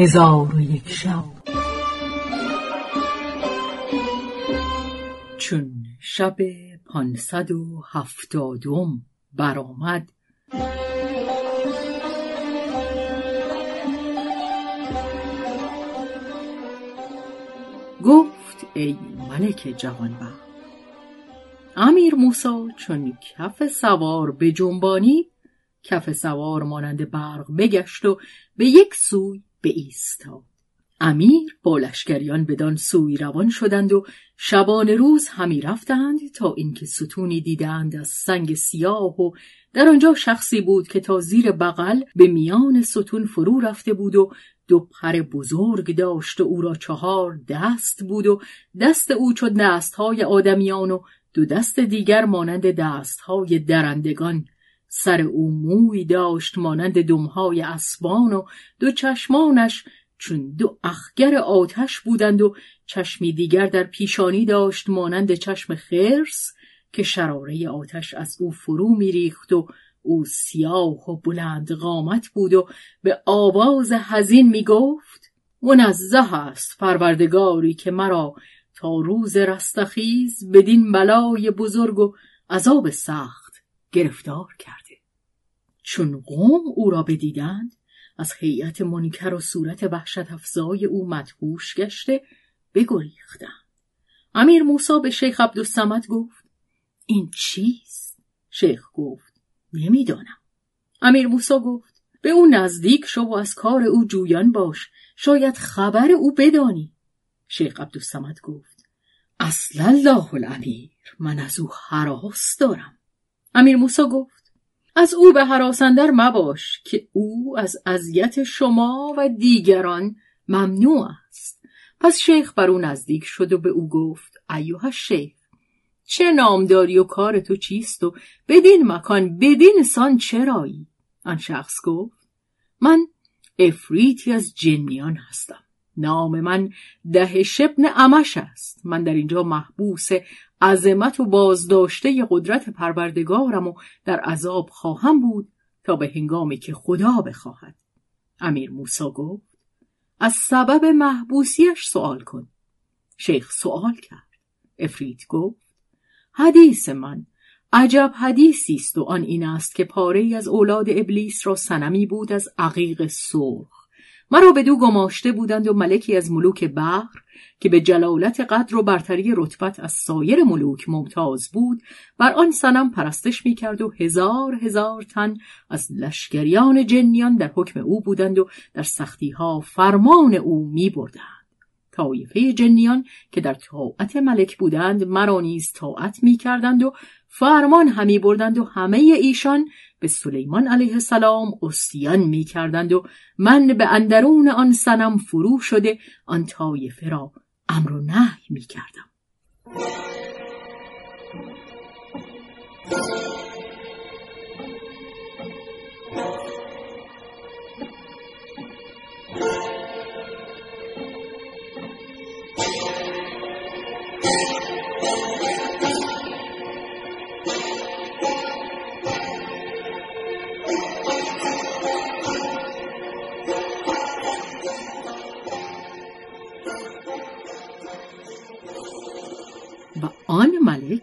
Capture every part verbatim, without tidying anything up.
هزار و یک شب. چون شب پانصد و هفتادم برآمد، گفت ای ملک جوانبخت: امیر موسی چون کف سوار به جنبانی، کف سوار مانند برق بگشت و به یک سوی به ایستاد. امیر با لشکریان بدان سوی روان شدند و شبان روز همی رفتند، تا اینکه ستونی دیدند از سنگ سیاه، و در آنجا شخصی بود که تا زیر بغل به میان ستون فرو رفته بود و دو پر بزرگ داشت و او را چهار دست بود، و دست او چو دستهای آدمیان و دو دست دیگر مانند دستهای درندگان. سر او موی داشت مانند دمهای اسبان، و دو چشمانش چون دو اخگر آتش بودند، و چشمی دیگر در پیشانی داشت مانند چشم خرس که شراره آتش از او فرو میریخت، و او سیاه و بلند قامت بود و به آواز حزین میگفت: منزه است پروردگاری که مرا تا روز رستخیز بدین بلای بزرگ و عذاب سخت گرفتار کرده. چون قوم او را بدیدند، از هیئت منکر و صورت وحشت افزای او مدهوش گشته بگریختند. امیر موسی به شیخ عبدالصمد گفت: این چیست؟ شیخ گفت: نمیدانم. امیر موسی گفت: به او نزدیک شو و از کار او جویان باش، شاید خبر او بدانی. شیخ عبدالصمد گفت: اصل الله الامیر، من از او هراس دارم. امیر موسی گفت: از او به هراس اندر مباش که او از اذیت شما و دیگران ممنوع است. پس شیخ بر او نزدیک شد و به او گفت: ایها شیخ، چه نامداری و کار تو چیست و بدین مکان بدین سان چرایی؟ آن شخص گفت: من افریتی از جنیان هستم، نام من دهش ابن عمش است. من در اینجا محبوس عظمت و بازداشته قدرت پروردگارم و در عذاب خواهم بود تا به هنگامی که خدا بخواهد. امیر موسی گفت: از سبب محبوسیش سوال کن. شیخ سوال کرد. افریت گفت: حدیث من عجب حدیثی است، و آن این است که پاره از اولاد ابلیس را صنمی بود از عقیق سرخ. مرا بدو گماشته بودند، و ملکی از ملوک بحر که به جلالت قدر و برتری رتبت از سایر ملوک ممتاز بود، بر آن صنم پرستش می‌کرد، و هزار هزار تن از لشکریان جنیان در حکم او بودند و در سختی‌ها فرمان او می‌بردند. طایفه جنیان که در طاعت ملک بودند، مرا نیز طاعت می کردند و فرمان همی بردند، و همه ایشان به سلیمان علیه السلام عصیان می کردند، و من به اندرون آن صنم فرو شده آن طایفه را امر و نهی می کردم. و آن ملک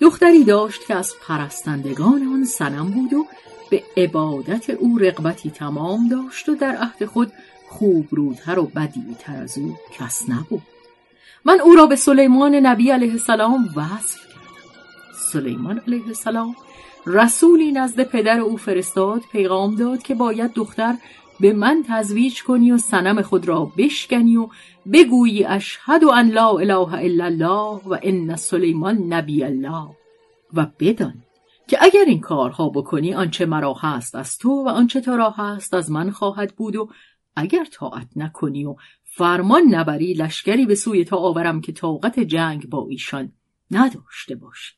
دختری داشت که از پرستندگان آن صنم بود، و به عبادت او رغبتی تمام داشت، و در عهد خود خوب روتر و بدیتر از او کس نبود. من او را به سلیمان نبی علیه السلام وصف کردم. سلیمان علیه السلام رسولی نزد پدر او فرستاد، پیغام داد که باید دختر به من تزویج کنی و صنم خود را بشکنی و بگویی اشهد ان لا اله الا الله و ان سلیمان نبی الله، و بدان که اگر این کارها بکنی، آنچه مرا هست از تو و آنچه تو را هست از من خواهد بود، و اگر طاعت نکنی و فرمان نبری، لشکری به سوی تو آورم که طاقت جنگ با ایشان نداشته باشی.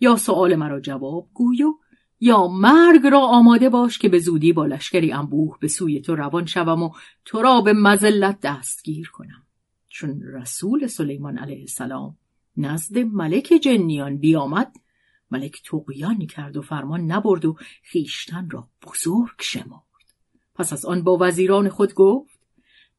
یا سؤال مرا جواب گوی و یا مرگ را آماده باش که به زودی با لشکری انبوه به سوی تو روان شوم و تو را به مذلت دستگیر کنم. چون رسول سلیمان علیه السلام نزد ملک جنیان بیامد، ملک طغیان کرد و فرمان نبرد و خیشتن را بزرگ شمرد. پس از آن با وزیران خود گفت: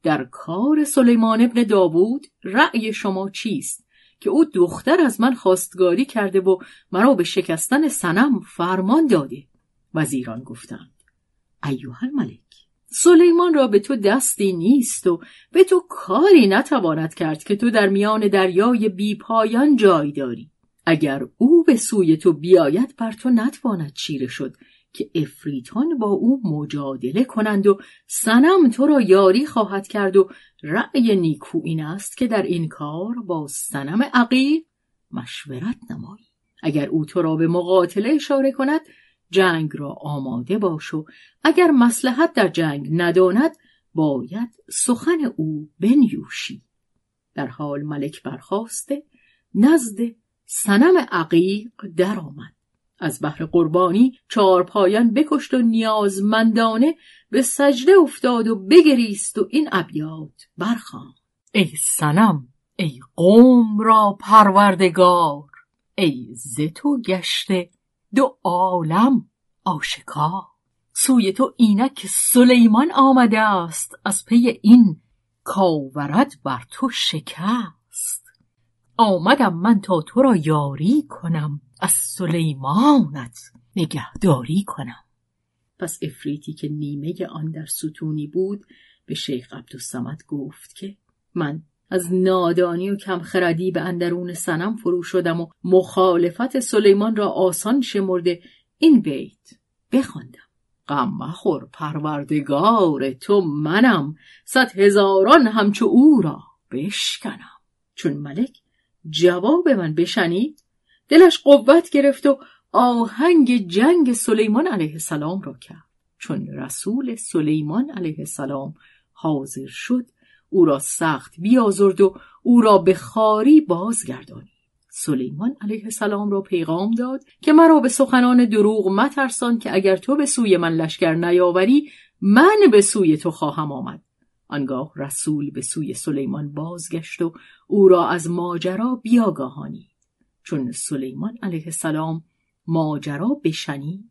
در کار سلیمان ابن داوود رأی شما چیست که او دختر از من خواستگاری کرده و مرا به شکستن صنم فرمان داده؟ وزیران گفتند: ایها الملک، سلیمان را به تو دستی نیست و به تو کاری نتواند کرد که تو در میان دریای بی پایان جای داری. اگر او به سوی تو بیاید بر تو نتواند چیره شد که عفریتان با او مجادله کنند و صنم تو را یاری خواهد کرد و رأی نیکو این است که در این کار با صنم عقیق مشورت نمایی. اگر او تو را به مقاتله اشاره کند جنگ را آماده باش و اگر مصلحت در جنگ نداند باید سخن او بنیوشی. در حال ملک برخاسته نزد صنم عقیق در آمد. از بحر قربانی چارپایان بکشت و نیازمندانه به سجده افتاد و بگریست و این ابیات برخواند: ای صنم، ای قوم را پروردگار، ای ز تو گشته دو عالم آشکار. سوی تو اینک سلیمان آمده است، از پی این کاورد بر تو شکست. آمدم من تا تو را یاری کنم، از سلیمانت نگهداری کنم. پس عفریتی که نیمه آن در ستونی بود به شیخ عبدالصمد گفت که من از نادانی و کمخردی به اندرون صنم فرو شدم و مخالفت سلیمان را آسان شمرده این بیت بخواندم: غم مخور پروردگار تو منم، صد هزاران همچو او را بشکنم. چون ملک جواب من بشنید دلش قوت گرفت و آهنگ جنگ سلیمان علیه السلام را کرد. چون رسول سلیمان علیه السلام حاضر شد او را سخت بیازرد و او را به خواری بازگردانی. سلیمان علیه السلام را پیغام داد که مرا به سخنان دروغ مترسان، که اگر تو به سوی من لشکر نیاوری من به سوی تو خواهم آمد. آنگاه رسول به سوی سلیمان بازگشت و او را از ماجرا بیاگاهانی. چون سلیمان علیه السلام ماجرا بشنید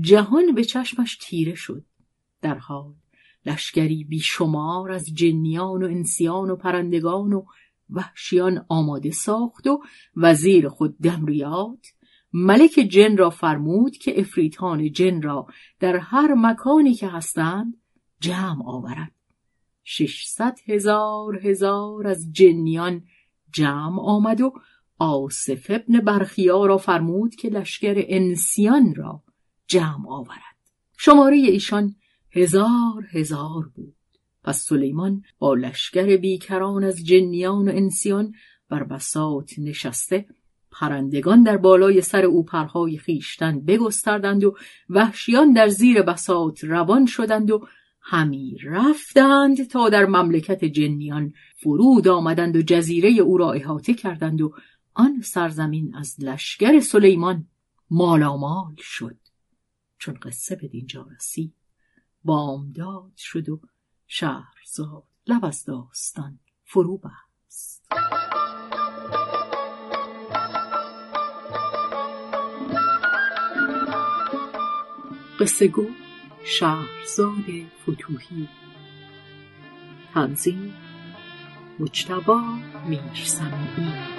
جهان به چشمش تیره شد. در حال لشگری بیشمار از جنیان و انسیان و پرندگان و وحشیان آماده ساخت و وزیر خود دمریات ملک جن را فرمود که افریتان جن را در هر مکانی که هستند جمع آورد. ششصد هزار هزار از جنیان جمع آمد و آصف ابن برخیا را فرمود که لشکر انسیان را جمع آورد. شماره ایشان هزار هزار بود. پس سلیمان با لشکر بیکران از جنیان و انسیان بر بساط نشسته، پرندگان در بالای سر او پرهای خیشتن بگستردند و وحشیان در زیر بساط روان شدند و همی رفتند تا در مملکت جنیان فرود آمدند و جزیره او را احاطه کردند و آن سرزمین از لشکر سلیمان مالامال شد. چون قصه به دینجا رسید بامداد شد و شهرزاد لب از داستان فرو بست. قصه گو شهرزاد فتوحی. تنظیم مجتبی میرسمیعی.